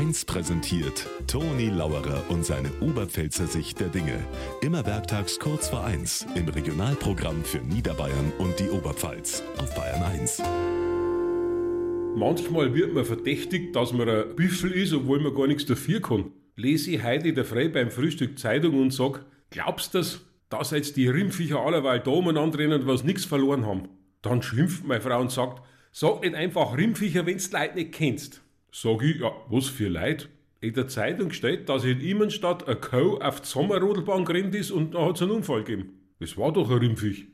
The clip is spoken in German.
1 präsentiert Toni Lauerer und seine Oberpfälzer Sicht der Dinge. Immer werktags kurz vor 1 im Regionalprogramm für Niederbayern und die Oberpfalz auf Bayern 1. Manchmal wird man verdächtigt, dass man ein Büffel ist, obwohl man gar nichts dafür kann. Lese ich heute in der Früh beim Frühstück Zeitung und sage, glaubst du das, dass jetzt die Rindviecher alleweil da umeinander rennen, was nichts verloren haben? Dann schimpft meine Frau und sagt, sag nicht einfach Rindviecher, wenn du die Leute nicht kennst. Sag ich, ja, was für Leute? In der Zeitung steht, dass in Immenstadt eine Kuh auf die Sommerrodelbahn gerannt ist und dann hat es einen Unfall gegeben. Das war doch ein Rindviech.